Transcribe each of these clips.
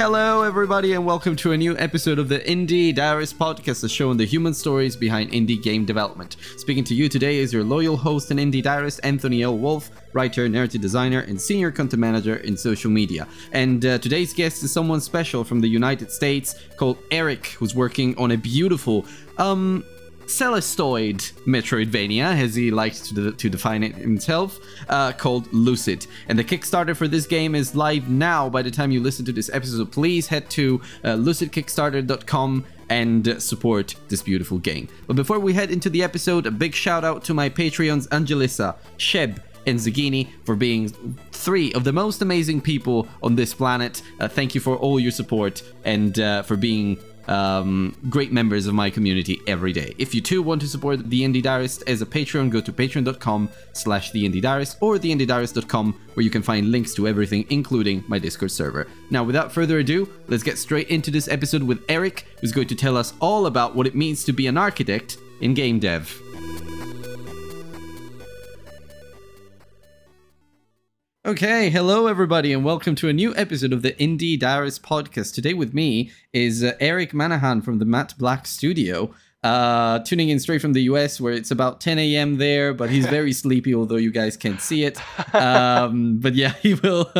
Hello everybody and welcome to a new episode of the Indie Diaries Podcast, the show on the human stories behind indie game development. Speaking to you today is your loyal host and indie diarist, Anthony L. Wolf, writer, narrative designer, and senior content manager in social media. And today's guest is someone special from the United States called Eric, who's working on a beautiful, Celestoid Metroidvania, as he likes to define it himself, called Lucid. And the Kickstarter for this game is live now. By the time you listen to this episode, please head to lucidkickstarter.com and support this beautiful game. But before we head into the episode, a big shout out to my Patreons Angelissa, Sheb, and Zagini for being three of the most amazing people on this planet. Thank you for all your support and for being great members of my community every day. If you too want to support The Indie Diarist as a Patreon, go to patreon.com/TheIndieDiarist or theindiediarist.com, where you can find links to everything, including my Discord server. Now, without further ado, let's get straight into this episode with Eric, who's going to tell us all about what it means to be an architect in game dev. Okay, hello everybody and welcome to a new episode of the Indie Diarist Podcast. Today with me is Eric Manahan from the Matte Black Studio, tuning in straight from the US, where it's about 10 a.m. there, but he's very sleepy, although you guys can't see it. But yeah, he will.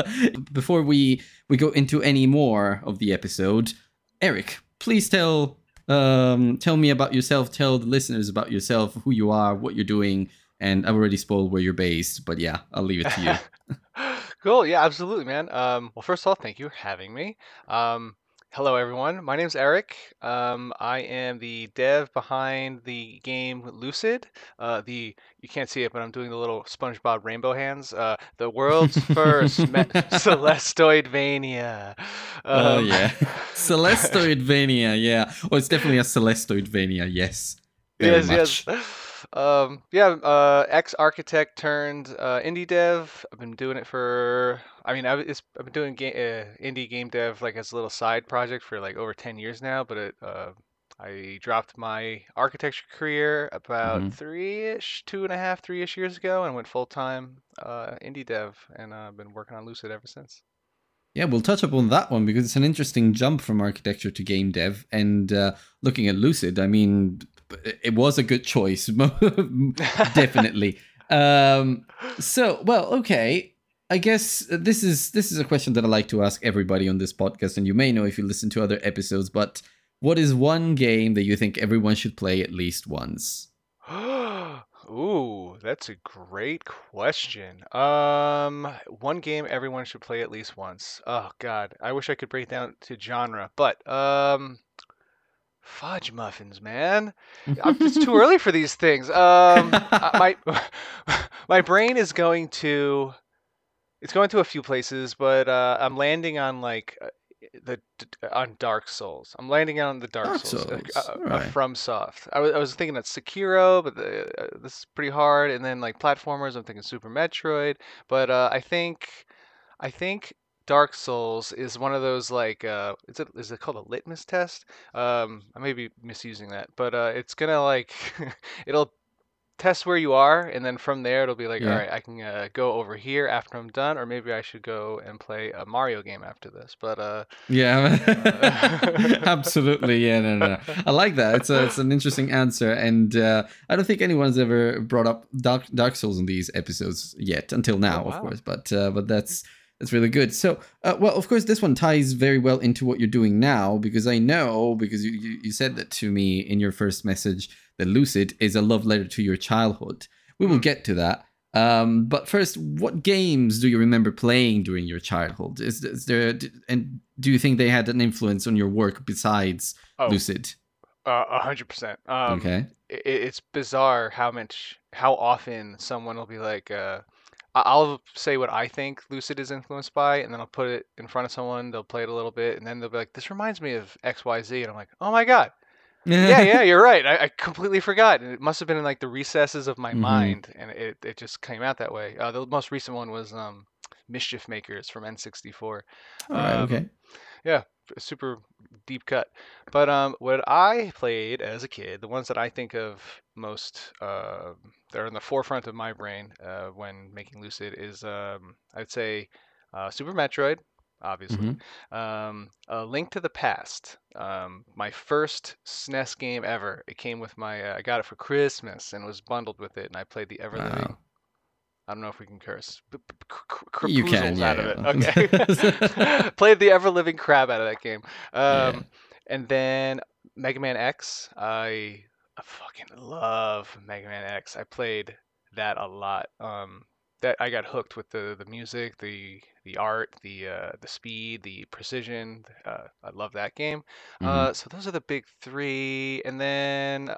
Before we go into any more of the episode, Eric, please tell me about yourself, tell the listeners about yourself, who you are, what you're doing, and I've already spoiled where you're based, but yeah, I'll leave it to you. Cool. Yeah, absolutely, man. Well, first of all, thank you for having me. Hello, everyone. My name's Eric. I am the dev behind the game Lucid. You can't see it, but I'm doing the little SpongeBob rainbow hands. The world's first Celestoidvania. Oh, yeah. Celestoidvania, yeah. Well, it's definitely a Celestoidvania, yes. Yes, very much. Ex-architect turned indie dev. I've been doing it for, I've been doing indie game dev like as a little side project for like over 10 years now, but I dropped my architecture career about two and a half, three-ish years ago and went full-time indie dev, and I've been working on Lucid ever since. Yeah, we'll touch upon that one because it's an interesting jump from architecture to game dev, and looking at Lucid, I mean, it was a good choice. Definitely. Okay, I guess this is a question that I like to ask everybody on this podcast, and you may know if you listen to other episodes, but what is one game that you think everyone should play at least once? Ooh, that's a great question. One game everyone should play at least once. Oh god, I wish I could break down to genre, but fudge muffins, man. It's too early for these things. My brain is going to... It's going to a few places, but I'm landing on, like, on Dark Souls. I'm landing on the Dark Souls. Right. From Soft. I was thinking that's Sekiro, but this is pretty hard. And then, like, platformers, I'm thinking Super Metroid. But I think Dark Souls is one of those, like, is it called a litmus test? I may be misusing that, but it's gonna, like, it'll test where you are, and then from there it'll be like, all right, I can go over here after I'm done, or maybe I should go and play a Mario game after this. But absolutely, yeah, no. I like that. It's an interesting answer, and I don't think anyone's ever brought up Dark Souls in these episodes yet until now, of course. But that's... That's really good. So, well, of course, this one ties very well into what you're doing now, because I know, because you said that to me in your first message, that Lucid is a love letter to your childhood. We will get to that. But first, what games do you remember playing during your childhood? Is there, and do you think they had an influence on your work besides Lucid? 100%. Okay. It's bizarre how often someone will be like... I'll say what I think Lucid is influenced by, and then I'll put it in front of someone, they'll play it a little bit, and then they'll be like, this reminds me of XYZ, and I'm like, oh my god, yeah, you're right, I completely forgot, and it must have been in, like, the recesses of my mind, and it just came out that way. The most recent one was Mischief Makers from N64. Okay. Yeah, super deep cut. But what I played as a kid, the ones that I think of most, that are in the forefront of my brain when making Lucid, is I'd say Super Metroid. obviously. Mm-hmm. A Link to the Past, my first SNES game ever. It came with my, I got it for Christmas and was bundled with it, and I played the ever-living. Wow. I don't know if we can curse. You can, yeah, out of it. Okay. Played the ever-living crap out of that game. Yeah. And then Mega Man X. I fucking love Mega Man X. I played that a lot. That I got hooked with the music, the art, the speed, the precision. I love that game. Mm-hmm. So those are the big three, and then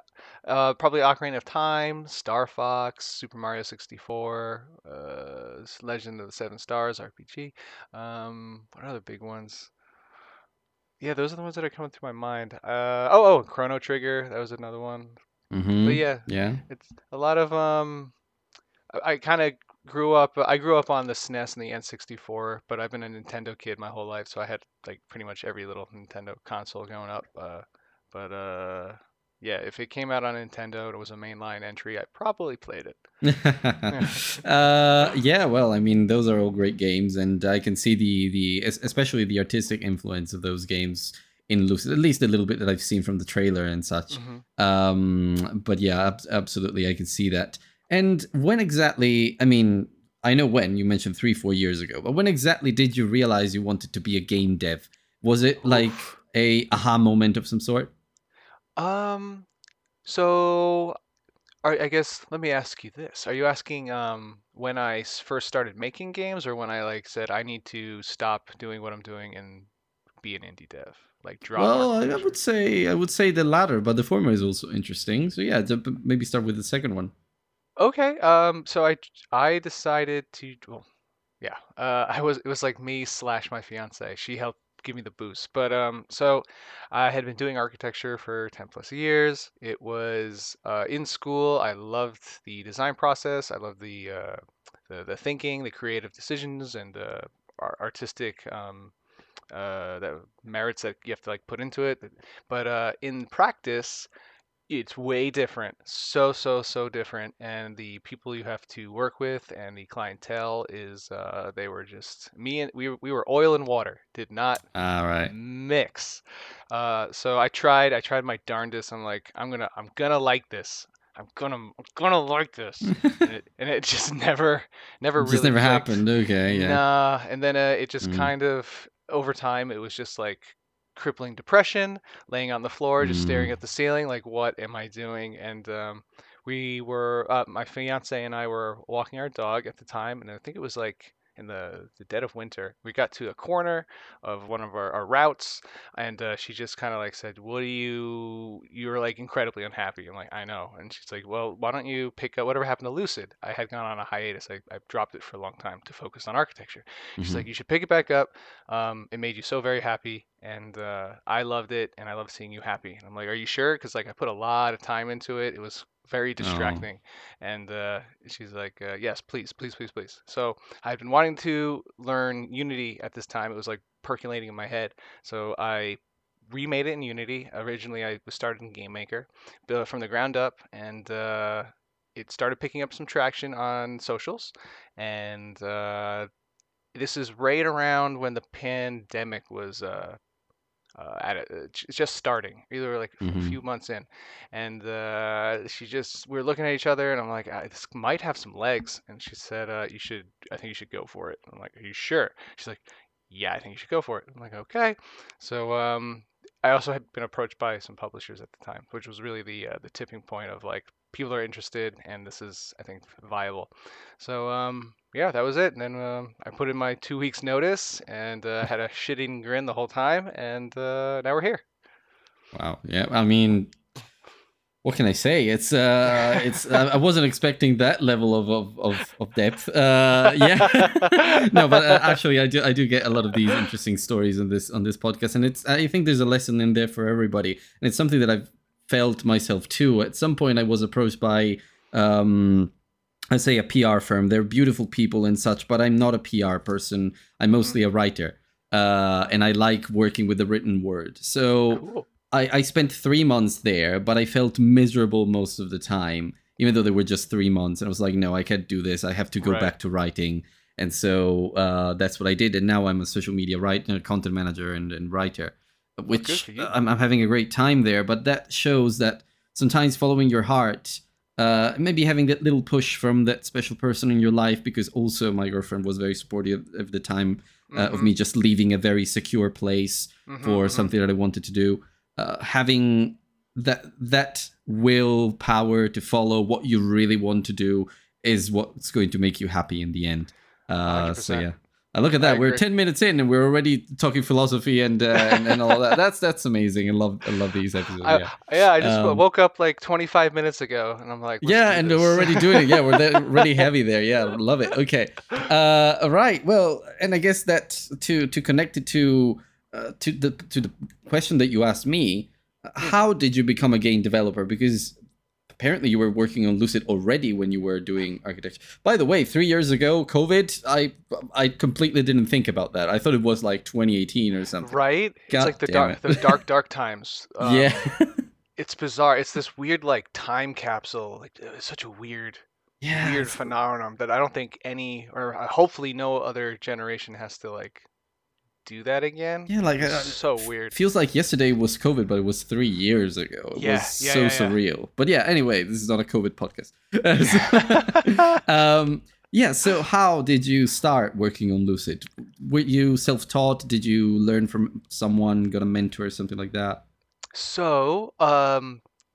probably Ocarina of Time, Star Fox, Super Mario 64, Legend of the Seven Stars RPG. What are the big ones? Yeah, those are the ones that are coming through my mind. Chrono Trigger. That was another one. Mm-hmm. But yeah, it's a lot of I kind of grew up on the SNES and the N64, but I've been a Nintendo kid my whole life, so I had like pretty much every little Nintendo console growing up. Yeah, if it came out on Nintendo and it was a mainline entry, I probably played it. Yeah, well, I mean, those are all great games, and I can see the especially the artistic influence of those games in Lucid, at least a little bit that I've seen from the trailer and such. Mm-hmm. But yeah, absolutely, I can see that. And when exactly, I mean, I know when, you mentioned 3-4 years ago, but when exactly did you realize you wanted to be a game dev? Was it like a aha moment of some sort? So I guess, let me ask you this. Are you asking when I first started making games, or when I like said, I need to stop doing what I'm doing and be an indie dev? Like draw. Well, I would say the latter, but the former is also interesting. So yeah, maybe start with the second one. Okay, so I decided to, it was like me / my fiance. She helped give me the boost. But so I had been doing architecture for 10 plus years. It was in school. I loved the design process. I loved the thinking, the creative decisions, and artistic the merits that you have to like put into it. But in practice, it's way different, so different, and the people you have to work with and the clientele is they were just me, and we were oil and water, did not mix. So I tried my darndest. I'm gonna like this. I'm gonna like this, and it just never really just never clicked. Happened. Okay, yeah. Nah, and then it just kind of over time, it was just like crippling depression, laying on the floor, just staring at the ceiling, like, what am I doing? And we were, my fiance and I were walking our dog at the time, and I think it was like in the dead of winter. We got to a corner of one of our routes, and she just kind of like said, you're like incredibly unhappy. I'm like, I know. And she's like, well, why don't you pick up whatever happened to Lucid? I had gone on a hiatus. I dropped it for a long time to focus on architecture. She's like, you should pick it back up. It made you so very happy. And I loved it, and I love seeing you happy. And I'm like, are you sure? Because like I put a lot of time into it. It was very distracting. Oh. And she's like, yes, please. So I've been wanting to learn Unity at this time. It was like percolating in my head. So I remade it in Unity. Originally, I started in Game Maker, built it from the ground up, and it started picking up some traction on socials. And this is right around when the pandemic was just starting, either like a few months in, and we were looking at each other, and I'm like, this might have some legs. And she said, I think you should go for it. I'm like, are you sure? She's like, yeah, I think you should go for it. I'm like, okay. So I also had been approached by some publishers at the time, which was really the tipping point of like, people are interested, and this is, I think, viable. So yeah, that was it. And then I put in my 2 weeks notice, and had a shitting grin the whole time. And now we're here. Wow. Yeah. I mean, what can I say? It's. I wasn't expecting that level of depth. Yeah. No, but actually, I do get a lot of these interesting stories on this podcast, and it's. I think there's a lesson in there for everybody, and it's something that I've felt myself too. At some point, I was approached by. I say a PR firm. They're beautiful people and such, but I'm not a PR person. I'm mostly a writer, and I like working with the written word. So cool. I spent 3 months there, but I felt miserable most of the time, even though they were just 3 months. And I was like, no, I can't do this. I have to go back to writing. And so that's what I did. And now I'm a social media writer, content manager and writer, which I'm having a great time there. But that shows that sometimes following your heart, maybe having that little push from that special person in your life, because also my girlfriend was very supportive at the time of me just leaving a very secure place for something that I wanted to do. Having that willpower to follow what you really want to do is what's going to make you happy in the end. So yeah, look at that. We're 10 minutes in and we're already talking philosophy and all that. That's amazing. I love these episodes. I just woke up like 25 minutes ago and I'm like, yeah, and we're already doing it. Yeah, we're already heavy there. Yeah, love it. Okay. All right. Well, and I guess that to connect it to the question that you asked me, how did you become a game developer? Because apparently you were working on Lucid already when you were doing architecture. By the way, 3 years ago, COVID, I completely didn't think about that. I thought it was like 2018 or something. Right? God, it's like the dark times. Yeah. It's bizarre. It's this weird like time capsule. Like it's such a weird phenomenon that I don't think any, or hopefully no other generation has to like do that again. Yeah, like it's so weird. Feels like yesterday was COVID, but it was 3 years ago. It was so surreal. But yeah, anyway, this is not a COVID podcast. So how did you start working on Lucid? Were you self-taught? Did you learn from someone, got a mentor, something like that? So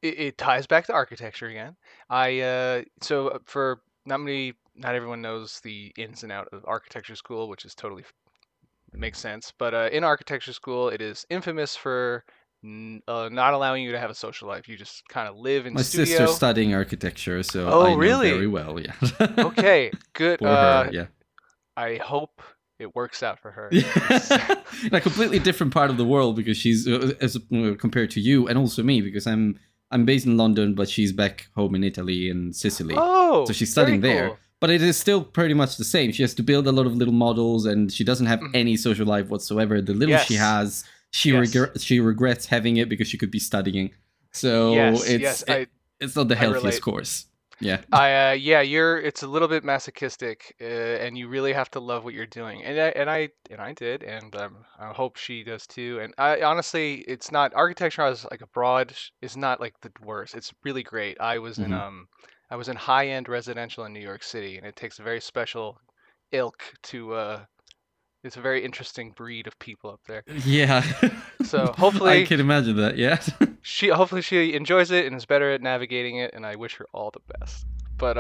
it ties back to architecture again. Not everyone knows the ins and outs of architecture school, which is totally makes sense, but in architecture school, it is infamous for not allowing you to have a social life. You just kind of live in studio. My sister's studying architecture, so I know very well. Yeah. Okay, good. For her, yeah. I hope it works out for her. In a completely different part of the world, because she's compared to you and also me, because I'm based in London, but she's back home in Italy and Sicily. Oh, so she's studying there. Cool. But it is still pretty much the same. She has to build a lot of little models, and she doesn't have any social life whatsoever. The little she has, she regrets having it because she could be studying. So it's not the healthiest course. Yeah. It's a little bit masochistic, and you really have to love what you're doing. And I did, and I hope she does too. And I honestly, it's not architecture. I was like abroad is not like the worst. It's really great. I was in high-end residential in New York City, and it takes a very special ilk to it's a very interesting breed of people up there. Yeah. So hopefully I can imagine that, yeah. Hopefully she enjoys it and is better at navigating it, and I wish her all the best. But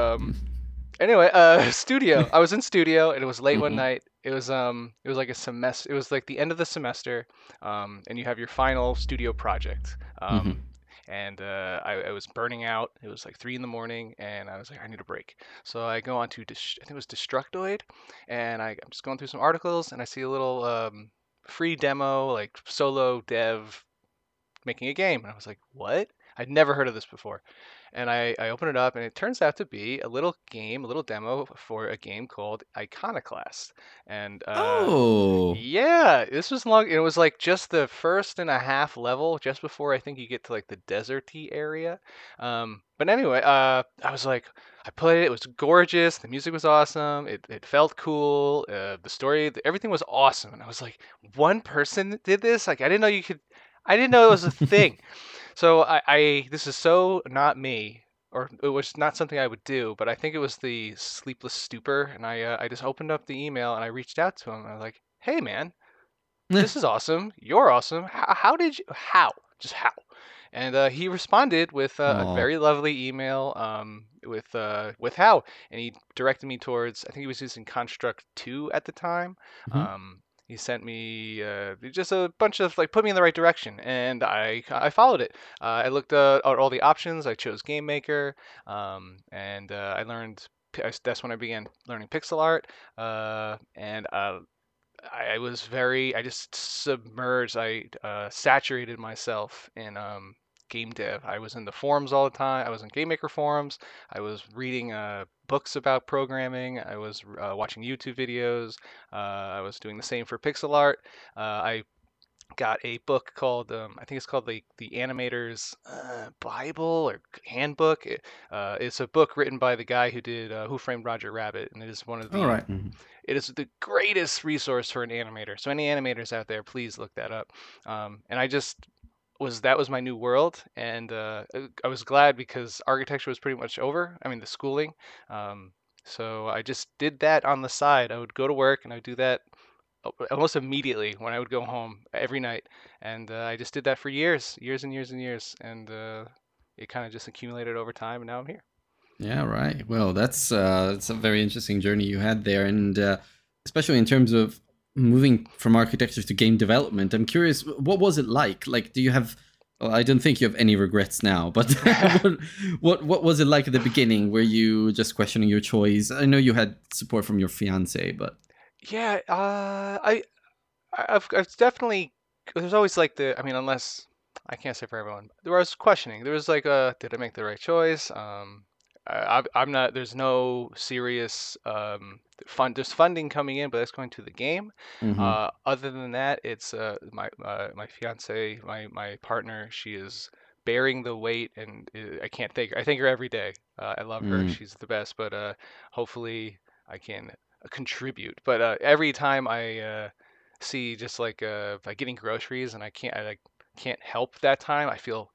anyway, studio. I was in studio and it was late one night. It was like a semester, it was like the end of the semester, and you have your final studio project. And I was burning out. It was like 3 a.m, and I was like, I need a break. So I go on to, I think it was Destructoid, and I'm just going through some articles, and I see a little free demo, like solo dev making a game. And I was like, what? I'd never heard of this before. And I open it up, and it turns out to be a little demo for a game called Iconoclast. And this was long. It was like just the first and a half level, just before I think you get to like the deserty area. But anyway, I was like, I played it. It was gorgeous. The music was awesome. It felt cool. The story, everything was awesome. And I was like, one person did this? Like I didn't know it was a thing. So this is so not me, or it was not something I would do, but I think it was the sleepless stupor, and I just opened up the email and I reached out to him. And I was like, "Hey man, this is awesome. You're awesome. How? And he responded with a very lovely email with how, and he directed me towards, I think he was using Construct 2 at the time. He sent me just a bunch of, like, put me in the right direction, and I followed it. I looked at all the options. I chose Game Maker, and I learned. That's when I began learning pixel art, I was I just submerged. I saturated myself in game dev. I was in the forums all the time. I was in Game Maker forums. I was reading books about programming. I was watching YouTube videos. I was doing the same for pixel art. I got a book called, I think it's called the Animator's Bible or Handbook. It's a book written by the guy who did Who Framed Roger Rabbit, and it is one of the it is the greatest resource for an animator. So any animators out there, please look that up. And I just that was my new world, and I was glad because architecture was pretty much over. I mean, the schooling. So I just did that on the side. I would go to work and I would do that almost immediately when I would go home every night. And I just did that for years. And it kind of just accumulated over time, and now I'm here. Yeah, right. Well, that's a very interesting journey you had there. And especially in terms of moving from architecture to game development, I'm curious, what was it like? Like, do you have... Well, I don't think you have any regrets now, but what was it like at the beginning? Were you just questioning your choice? I know you had support from your fiance, but yeah, I've definitely, there's always like the, I mean, unless I can't say for everyone, there was questioning. There was like, did I make the right choice? I'm not, there's no serious fund. There's funding coming in, but that's going to the game. Other than that, it's my fiance, my partner. She is bearing the weight, and I can't thank her. I thank her every day. I love her. She's the best. But hopefully, I can contribute. But every time I see just like getting groceries, and I can't help that time, I feel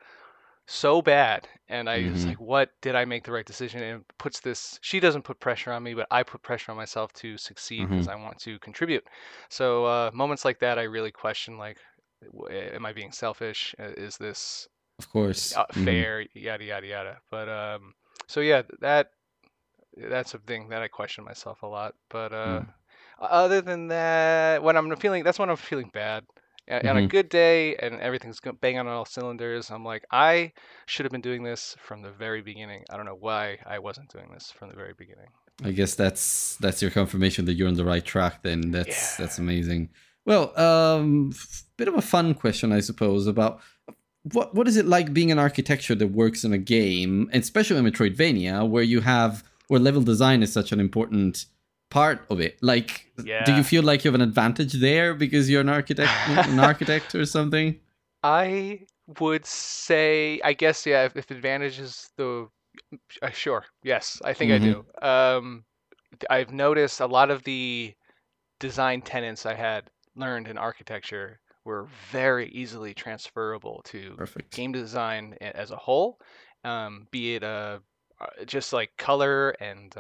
so bad, and I was like, what, did I make the right decision? And it puts this, she doesn't put pressure on me, but I put pressure on myself to succeed because I want to contribute. So moments like that, I really question, like, am I being selfish? Is this, of course, fair? Yada yada yada. But so yeah, that's a thing that I question myself a lot. But other than that, when I'm feeling, that's when I'm feeling bad. On a good day and everything's bang on all cylinders, I'm like, I should have been doing this from the very beginning. I don't know why I wasn't doing this from the very beginning. I guess that's your confirmation that you're on the right track then. That's amazing. Well, bit of a fun question, I suppose, about what is it like being an architecture that works in a game, and especially in Metroidvania, where you have, where level design is such an important part of it. Like, do you feel like you have an advantage there because you're an architect or something? I would say, I guess, yeah, if advantage is the sure, yes, I think I do. I've noticed a lot of the design tenets I had learned in architecture were very easily transferable to game design as a whole, be it just like color and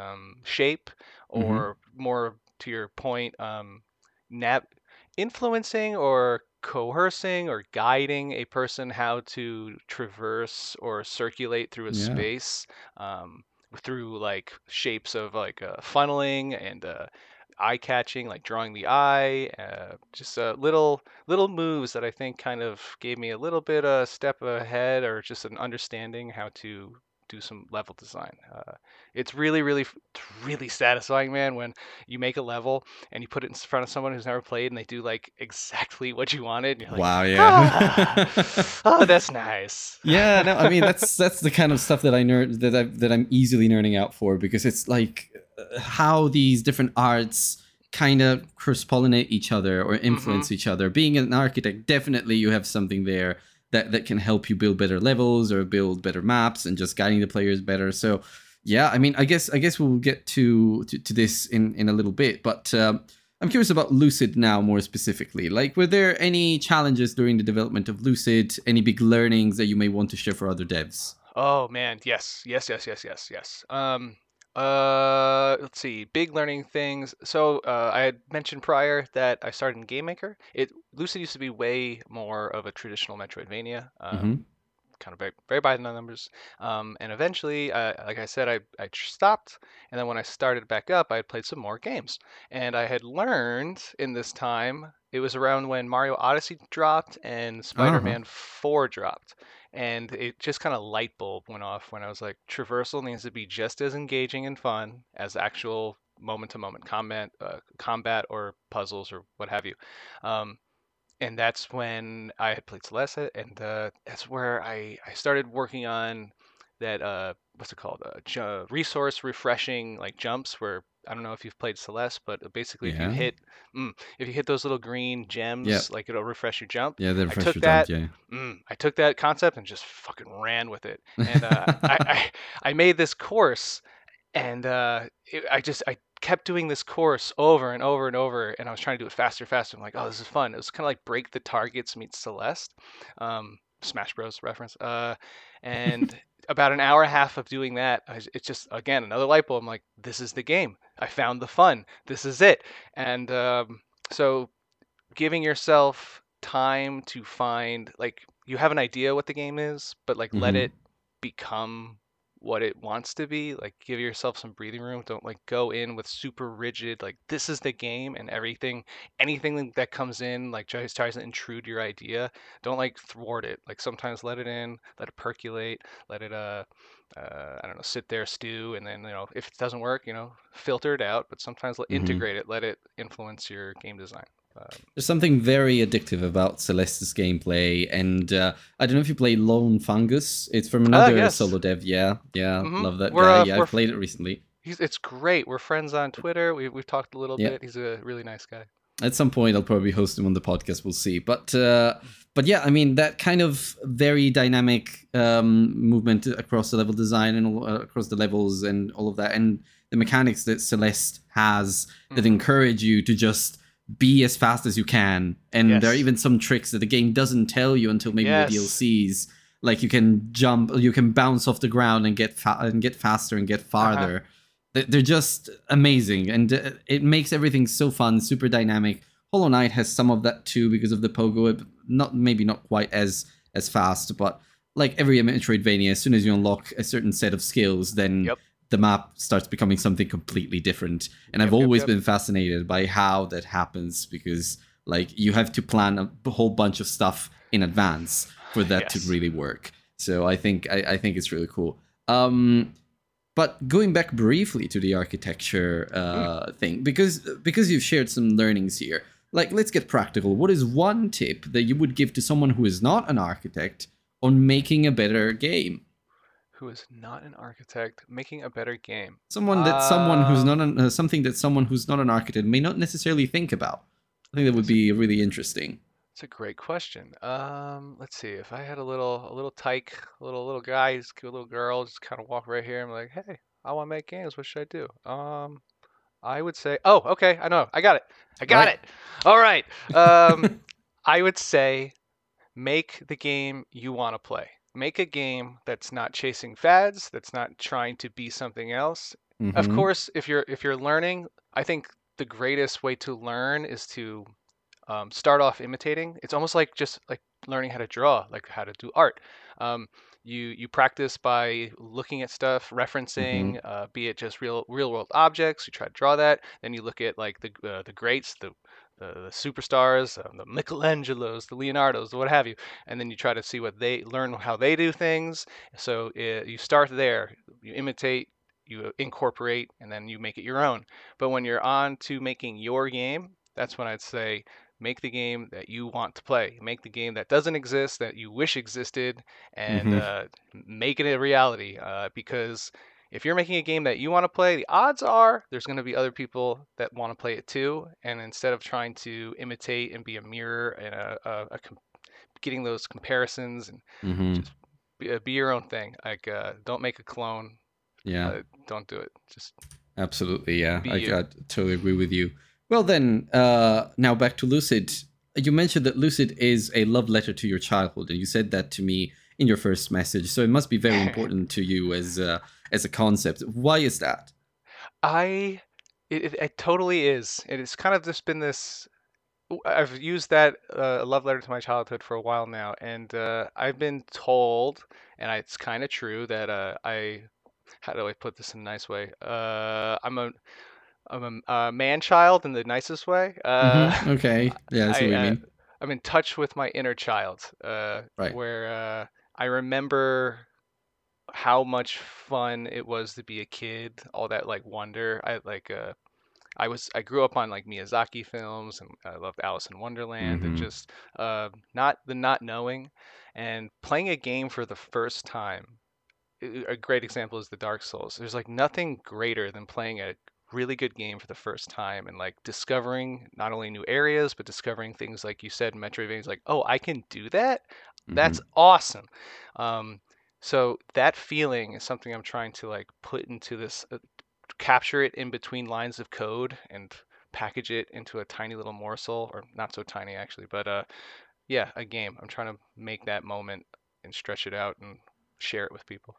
shape, or more to your point, influencing or coercing or guiding a person how to traverse or circulate through a space, through like shapes of like funneling and eye catching, like drawing the eye, just little moves that I think kind of gave me a little bit a step ahead, or just an understanding how to do some level design. It's really satisfying, man, when you make a level and you put it in front of someone who's never played and they do like exactly what you wanted, and you're like, wow, yeah, oh, that's nice. Yeah, no, I mean, that's the kind of stuff that I'm easily nerding out for, because it's like how these different arts kind of cross-pollinate each other or influence each other. Being an architect, definitely you have something there that can help you build better levels or build better maps and just guiding the players better. So yeah, I mean, I guess we'll get to this in a little bit, but I'm curious about Lucid now more specifically. Like, were there any challenges during the development of Lucid? Any big learnings that you may want to share for other devs? Oh man, yes. Let's see, big learning things. So I had mentioned prior that I started in Game Maker. Lucid used to be way more of a traditional Metroidvania, kind of very by the numbers. And eventually, like I said, I stopped, and then when I started back up, I had played some more games, and I had learned in this time. It was around when Mario Odyssey dropped and Spider-Man 4 dropped. And it just kind of light bulb went off when I was like, traversal needs to be just as engaging and fun as actual moment-to-moment combat or puzzles or what have you. And that's when I had played Celeste, and that's where I started working on that resource refreshing like jumps where, I don't know if you've played Celeste, but basically if you hit those little green gems, like it'll refresh your jump. Yeah, they refresh your jump. Yeah. I took that concept and just fucking ran with it, and I made this course, and I kept doing this course over and over and over, and I was trying to do it faster. I'm like, oh, this is fun. It was kind of like Break the Targets meets Celeste, Smash Bros reference, and. About an hour and a half of doing that, it's just, again, another light bulb. I'm like, this is the game. I found the fun. This is it. And so giving yourself time to find, like, you have an idea what the game is, but, like, let it become what it wants to be. Like, give yourself some breathing room. Don't, like, go in with super rigid, like, this is the game and everything. Anything that comes in, like, tries to intrude your idea. Don't, like, thwart it. Like, sometimes let it in, let it percolate, let it, I don't know, sit there, stew, and then, you know, if it doesn't work, you know, filter it out. But sometimes integrate it, let it influence your game design. There's something very addictive about Celeste's gameplay, and I don't know if you play Lone Fungus. It's from another solo dev. Love that guy. I played it recently. It's great. We're friends on Twitter. We've talked a little bit. He's a really nice guy. At some point, I'll probably host him on the podcast. We'll see. But yeah, I mean, that kind of very dynamic movement across the level design and all, across the levels and all of that, and the mechanics that Celeste has that encourage you to just be as fast as you can, and there are even some tricks that the game doesn't tell you until maybe the DLCs. Like, you can jump, you can bounce off the ground and get faster and get farther. They're just amazing, and it makes everything so fun, super dynamic. Hollow Knight has some of that too because of the pogo, not quite as fast, but like every Metroidvania, as soon as you unlock a certain set of skills, then the map starts becoming something completely different. And I've always been fascinated by how that happens, because like you have to plan a whole bunch of stuff in advance for that to really work. So I think it's really cool. But going back briefly to the architecture thing, because you've shared some learnings here, like let's get practical. What is one tip that you would give to someone who is not an architect on making a better game? Who is not an architect making a better game? Someone who's not an architect may not necessarily think about. I think that would be really interesting. It's a great question. Let's see. If I had a little girl, just kind of walk right here. I'm like, hey, I want to make games. What should I do? I would say, oh, okay, I know, I got it. All right. I would say, make the game you want to play. Make a game that's not chasing fads, that's not trying to be something else. Of course, if you're learning, I think the greatest way to learn is to start off imitating. It's almost like just like learning how to draw, like how to do art. You practice by looking at stuff, referencing, be it just real world objects. You try to draw that, then you look at like the greats, the superstars, the Michelangelos, the Leonardos, what have you, and then you try to see what they learn, how they do things. So you start there, you imitate, you incorporate, and then you make it your own. But when you're on to making your game, that's when I'd say make the game that you want to play. Make the game that doesn't exist, that you wish existed, and make it a reality. Because if you're making a game that you want to play, the odds are there's going to be other people that want to play it too. And instead of trying to imitate and be a mirror and getting those comparisons, and just be your own thing. Like, don't make a clone. Yeah. Don't do it. Just absolutely. Yeah, I totally agree with you. Well, then now back to Lucid. You mentioned that Lucid is a love letter to your childhood, and you said that to me in your first message. So it must be very important to you as a concept. Why is that? It totally is. It's kind of just been this. I've used that love letter to my childhood for a while now, and I've been told, and it's kind of true that how do I put this in a nice way? I'm a man child in the nicest way. Okay, yeah, that's what I mean. I'm in touch with my inner child, where I remember how much fun it was to be a kid, all that like wonder. I grew up on like Miyazaki films, and I loved Alice in Wonderland, and just not knowing, and playing a game for the first time a great example is the Dark Souls. There's like nothing greater than playing a really good game for the first time and like discovering not only new areas, but discovering things like you said, Metroidvania's like, oh, I can do that? Mm-hmm. That's awesome. So that feeling is something I'm trying to like put into this, capture it in between lines of code and package it into a tiny little morsel, or not so tiny actually, but yeah, a game. I'm trying to make that moment and stretch it out and share it with people.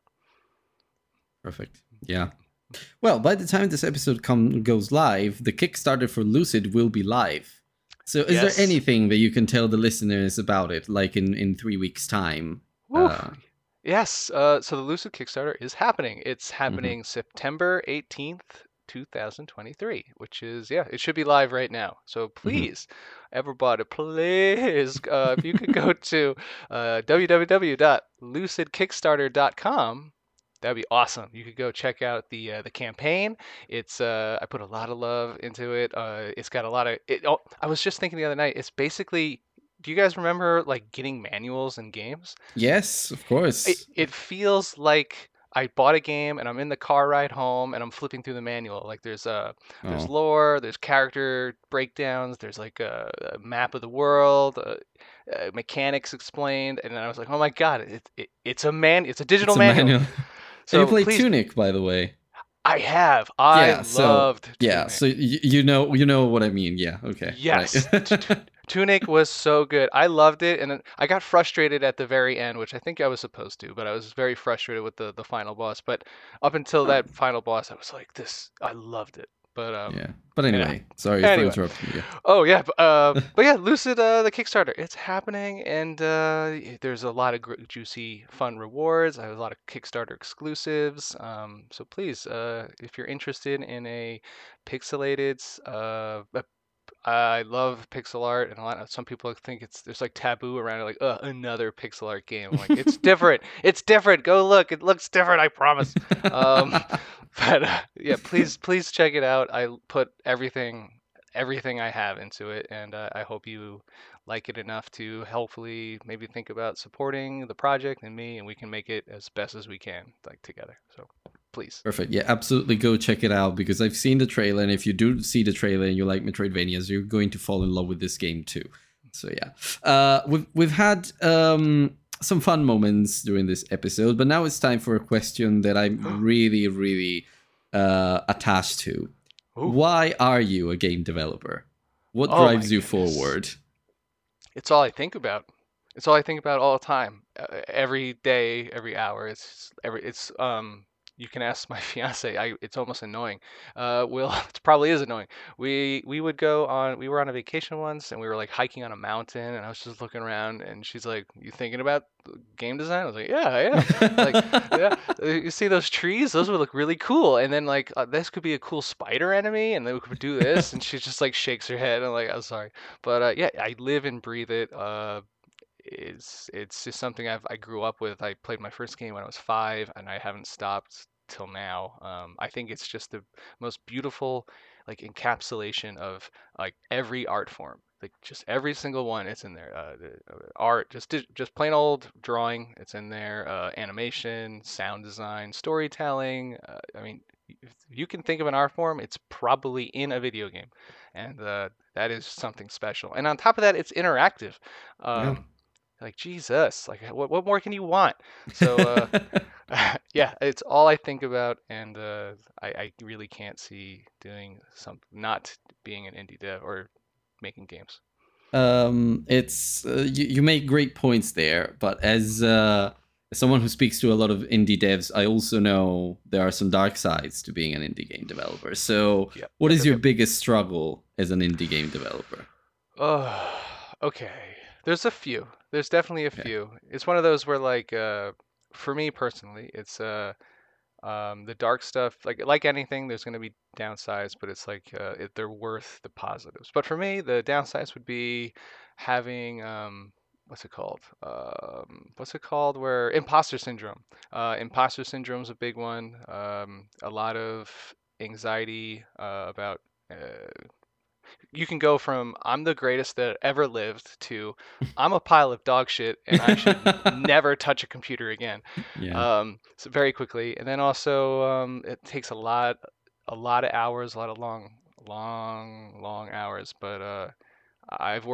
Perfect. Yeah. Well, by the time this episode goes live, the Kickstarter for Lucid will be live. So is there anything that you can tell the listeners about it, like in 3 weeks' time? Yes. So the Lucid Kickstarter is happening. It's happening September 18th, 2023, which is, yeah, it should be live right now. So please, everybody, please, if you could go to www.lucidkickstarter.com, that'd be awesome. You could go check out the campaign. It's I put a lot of love into it. It's got a lot of it. Oh, I was just thinking the other night. It's basically, do you guys remember like getting manuals in games? Yes, of course. It feels like I bought a game and I'm in the car ride home and I'm flipping through the manual. Like there's lore, there's character breakdowns, there's like a map of the world, mechanics explained, and then I was like, oh my god, it's a digital manual. So you played Tunic, by the way. I have. I loved Tunic. Yeah, so you know what I mean. Yeah, okay. Yes. Right. Tunic was so good. I loved it, and I got frustrated at the very end, which I think I was supposed to, but I was very frustrated with the final boss. But up until that final boss, I was like, this, I loved it. But anyway, sorry for interrupting you. Oh yeah, but yeah, Lucid, the Kickstarter, it's happening, and there's a lot of juicy, fun rewards. I have a lot of Kickstarter exclusives. So please, if you're interested in a pixelated, I love pixel art, and a lot of some people think there's like taboo around it, like another pixel art game. I'm like, it's different. It's different. Go look. It looks different. I promise. But yeah, please check it out. I put everything I have into it, and I hope you like it enough to hopefully maybe think about supporting the project and me, and we can make it as best as we can, like together. So please. Perfect. Yeah, absolutely. Go check it out, because I've seen the trailer, and if you do see the trailer and you like Metroidvanias, you're going to fall in love with this game too. So yeah, we've had some fun moments during this episode, but now it's time for a question that I'm really, really attached to. Ooh. Why are you a game developer? What drives you forward? It's all I think about. It's all I think about all the time, every day, every hour. You can ask my fiance. It's almost annoying. It probably is annoying. We were on a vacation once, and we were like hiking on a mountain, and I was just looking around, and she's like, "You thinking about game design?" I was like, "Yeah." Like, yeah. You see those trees? Those would look really cool. And then like this could be a cool spider enemy, and then we could do this. And she just like shakes her head. And I'm like, "I'm sorry," but yeah, I live and breathe it. It's just something I grew up with. I played my first game when I was 5, and I haven't stopped till now. I think it's just the most beautiful like encapsulation of like every art form, like just every single one. It's in there. The art, just plain old drawing, it's in there. Animation, sound design, storytelling. I mean, if you can think of an art form, it's probably in a video game, and that is something special. And on top of that, it's interactive. Yeah. Like, Jesus, like, what more can you want? So, yeah, it's all I think about, and I really can't see doing something, not being an indie dev or making games. It's you make great points there, but as someone who speaks to a lot of indie devs, I also know there are some dark sides to being an indie game developer. So, yep. What is your biggest struggle as an indie game developer? Oh, okay. There's a few. There's definitely a few. It's one of those where, like, for me personally, it's the dark stuff. Like anything, there's going to be downsides, but it's like they're worth the positives. But for me, the downsides would be having where imposter syndrome. Imposter syndrome is a big one. A lot of anxiety about you can go from I'm the greatest that ever lived to I'm a pile of dog shit and I should never touch a computer again. Yeah. So very quickly. And then also it takes a lot of hours, a lot of long hours. But I've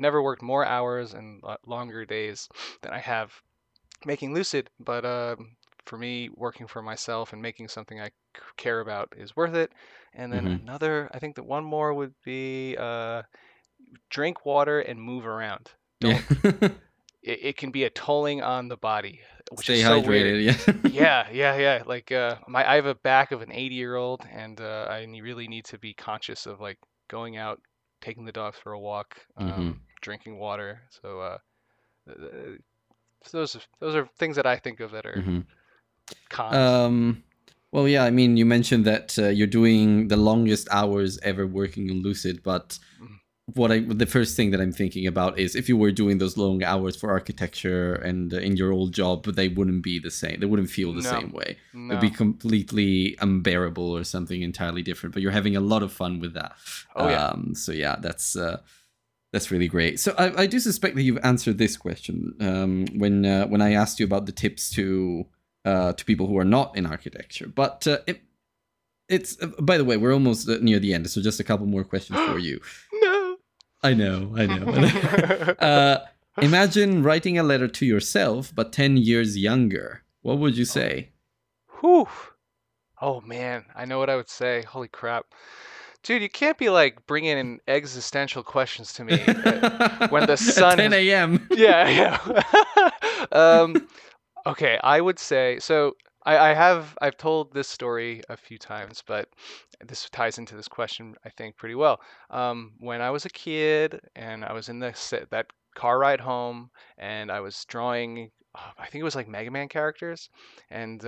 never worked more hours and longer days than I have making Lucid. But for me, working for myself and making something I care about is worth it. And then another, I think that one more would be drink water and move around. Don't. Yeah. It can be a tolling on the body. Which Stay is so hydrated. Weird. Yeah. Yeah. Like I have a back of an 80-year-old, and I really need to be conscious of like going out, taking the dogs for a walk, drinking water. So, those are things that I think of that are cons. Well, yeah. I mean, you mentioned that you're doing the longest hours ever working in Lucid, but the first thing that I'm thinking about is if you were doing those long hours for architecture and in your old job, they wouldn't be the same. They wouldn't feel the same way. No. It'd be completely unbearable or something entirely different. But you're having a lot of fun with that. Oh yeah. So yeah, that's really great. So I do suspect that you've answered this question when I asked you about the tips to people who are not in architecture. But it's by the way, we're almost near the end, so just a couple more questions for you. I know. Imagine writing a letter to yourself, but 10 years younger. What would you say? Whew. Oh, man. I know what I would say. Holy crap. Dude, you can't be like bringing in existential questions to me when the sun 10 a.m. Yeah. Okay, I would say... So, I've told this story a few times, but this ties into this question, I think, pretty well. When I was a kid and I was in that car ride home and I was drawing, I think it was like Mega Man characters. And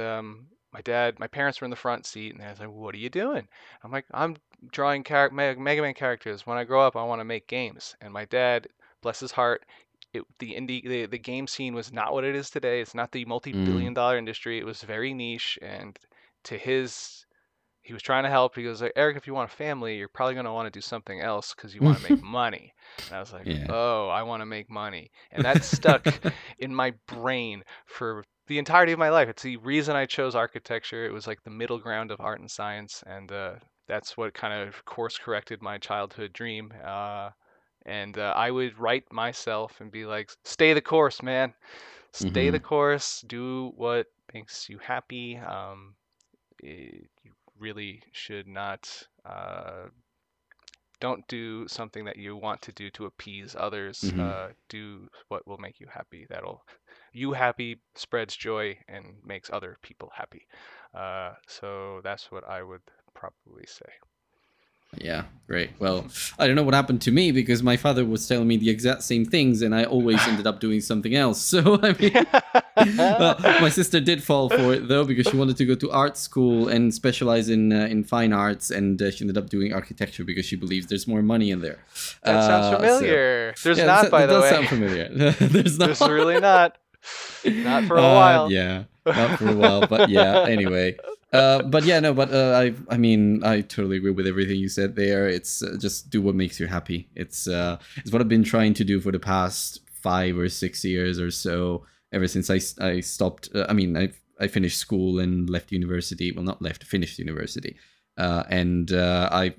my parents were in the front seat and they was like, "What are you doing?" I'm like, "I'm drawing Mega Man characters. When I grow up, I want to make games." And my dad, bless his heart, the game scene was not what it is today. It's not the multi-billion-dollar industry. It was very niche, and he was trying to help. He goes like, "Eric, if you want a family, you're probably going to want to do something else because you want to make money." And I was like, "Oh, I want to make money," and that stuck in my brain for the entirety of my life. It's the reason I chose architecture. It was like the middle ground of art and science, and that's what kind of course corrected my childhood dream. And I would write myself and be like, "Stay the course, man. Stay the course. Do what makes you happy. You really should not. Don't do something that you want to do to appease others. Do what will make you happy. You happy spreads joy and makes other people happy." So that's what I would probably say. Yeah, great. Well, I don't know what happened to me because my father was telling me the exact same things and I always ended up doing something else. So, I mean, my sister did fall for it, though, because she wanted to go to art school and specialize in fine arts. And she ended up doing architecture because she believes there's more money in there. That sounds familiar. So, that sounds familiar. There's not. There's really not. Not for a while. Yeah, not for a while. But yeah, anyway. I mean, I totally agree with everything you said there. It's just do what makes you happy. It's what I've been trying to do for the past 5 or 6 years or so, ever since I stopped. I finished school and left university. Well, not left, finished university. And I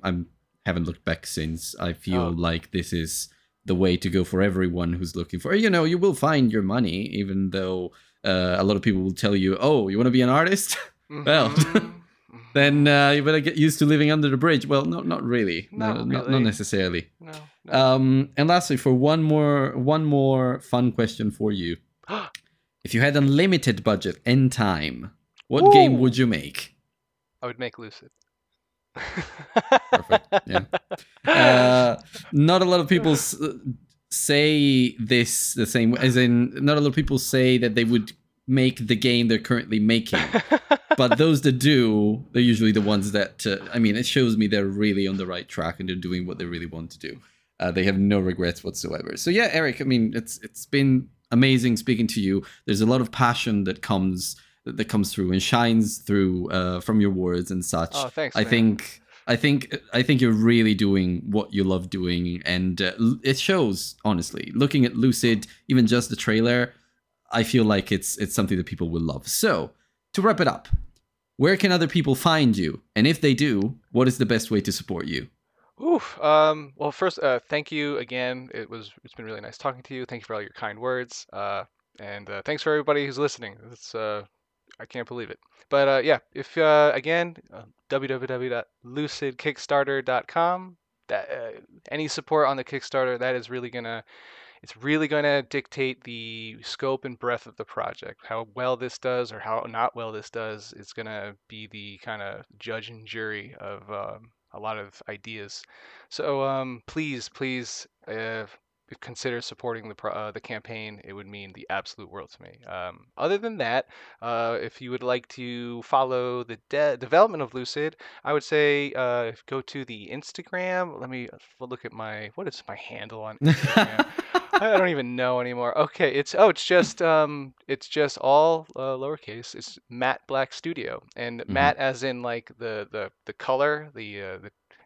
haven't looked back since. I feel like this is the way to go for everyone who's looking for, you will find your money, even though a lot of people will tell you, "Oh, you want to be an artist?" Well, then you better get used to living under the bridge. Well, not really. Not necessarily. No. And lastly, for one more fun question for you. If you had unlimited budget and time, what game would you make? I would make Lucid. Perfect. Yeah. Not a lot of people say this the same way, as in not a lot of people say that they would make the game they're currently making. But those that do, they're usually the ones that, it shows me they're really on the right track and they're doing what they really want to do. They have no regrets whatsoever. So yeah, Eric, I mean, it's been amazing speaking to you. There's a lot of passion that comes through and shines through from your words and such. Oh, thanks, I think I think you're really doing what you love doing, and it shows. Honestly, looking at Lucid, even just the trailer, I feel like it's something that people will love. So to wrap it up, where can other people find you, and if they do, what is the best way to support you? Well, first, thank you again. It's been really nice talking to you. Thank you for all your kind words, and thanks for everybody who's listening. It's I can't believe it. But yeah, if again, www.lucidkickstarter.com. That any support on the Kickstarter, that is really gonna, it's really gonna dictate the scope and breadth of the project. How well this does or how not well this does, it's gonna be the kind of judge and jury of a lot of ideas. So please consider supporting the campaign. It would mean the absolute world to me. Other than that, if you would like to follow the development of Lucid, I would say go to the Instagram. Let me look at what is my handle on Instagram? I don't even know anymore. Okay, it's just all lowercase. It's Matte Black Studio, and Matte as in like the color, the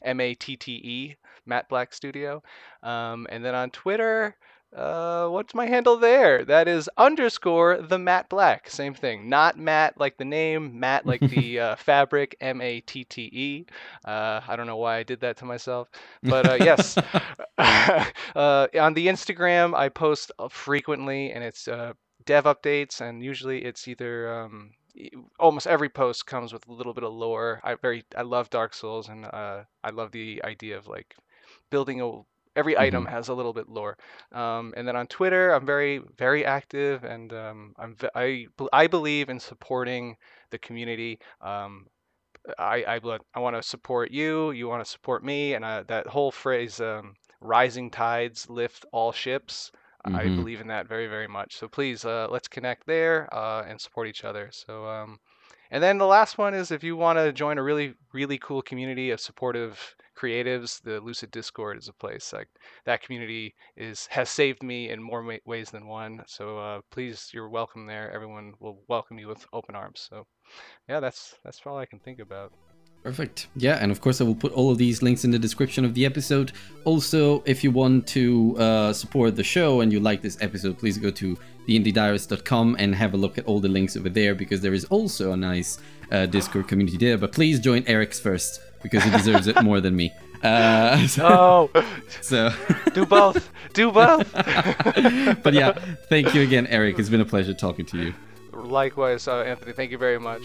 MATTE, Matte Black Studio. And then on Twitter, what's my handle there? That is _the Matte Black. Same thing. Not Matt like the name, Matt like the fabric, MATTE. I don't know why I did that to myself. But yes, on the Instagram, I post frequently, and it's dev updates, and usually it's either... almost every post comes with a little bit of lore. I love Dark Souls, and I love the idea of like building every item has a little bit lore. And then on Twitter, I'm very, very active, and I believe in supporting the community. I want to support you. You want to support me, and that whole phrase, "rising tides lift all ships." I believe in that very, very much. So please, let's connect there and support each other. So, and then the last one is if you want to join a really, really cool community of supportive creatives, the Lucid Discord is a place. Like that community has saved me in more ways than one. So please, you're welcome there. Everyone will welcome you with open arms. So yeah, that's all I can think about. Perfect. Yeah, and of course I will put all of these links in the description of the episode. Also, if you want to support the show and you like this episode, please go to theindydiarist.com and have a look at all the links over there, because there is also a nice Discord community there. But please join Eric's first, because he deserves it more than me. Do both. But yeah, thank you again, Eric. It's been a pleasure talking to you. Likewise, Anthony. Thank you very much.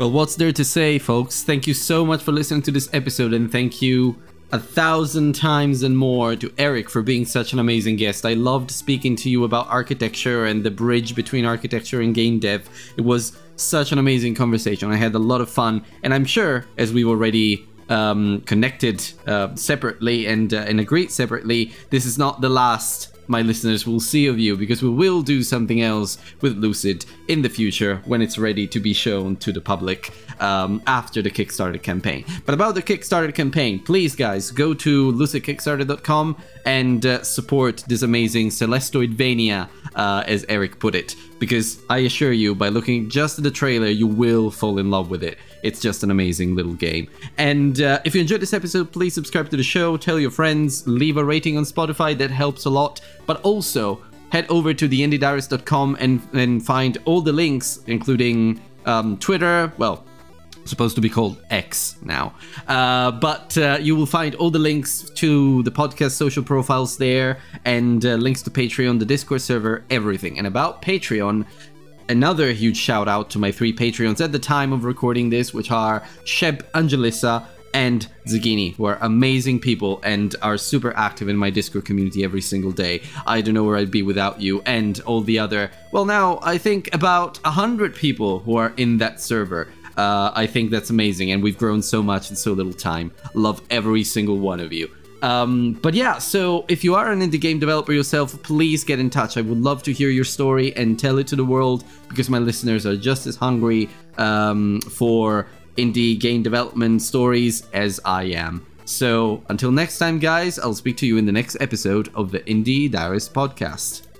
Well, what's there to say, folks? Thank you so much for listening to this episode, and thank you 1,000 times and more to Eric for being such an amazing guest. I loved speaking to you about architecture and the bridge between architecture and game dev. It was such an amazing conversation. I had a lot of fun, and I'm sure, as we've already connected separately and agreed separately, this is not the last my listeners will see of you, because we will do something else with Lucid in the future when it's ready to be shown to the public after the Kickstarter campaign. But about the Kickstarter campaign, please guys, go to lucidkickstarter.com and support this amazing Celestoidvania, as Eric put it, because I assure you, by looking just at the trailer, you will fall in love with it. It's just an amazing little game. And if you enjoyed this episode, please subscribe to the show, tell your friends, leave a rating on Spotify, that helps a lot. But also, head over to theindydiarist.com and find all the links, including Twitter, well, supposed to be called X now. But you will find all the links to the podcast social profiles there, and links to Patreon, the Discord server, everything. And about Patreon, another huge shout out to my 3 Patreons at the time of recording this, which are Sheb, Angelissa, and Zucchini, who are amazing people and are super active in my Discord community every single day. I don't know where I'd be without you, and all the other, well, now I think about 100 people who are in that server. I think that's amazing, and we've grown so much in so little time. Love every single one of you. But yeah, so if you are an indie game developer yourself, please get in touch. I would love to hear your story and tell it to the world, because my listeners are just as hungry for indie game development stories as I am. So until next time, guys, I'll speak to you in the next episode of the Indie Diarist Podcast.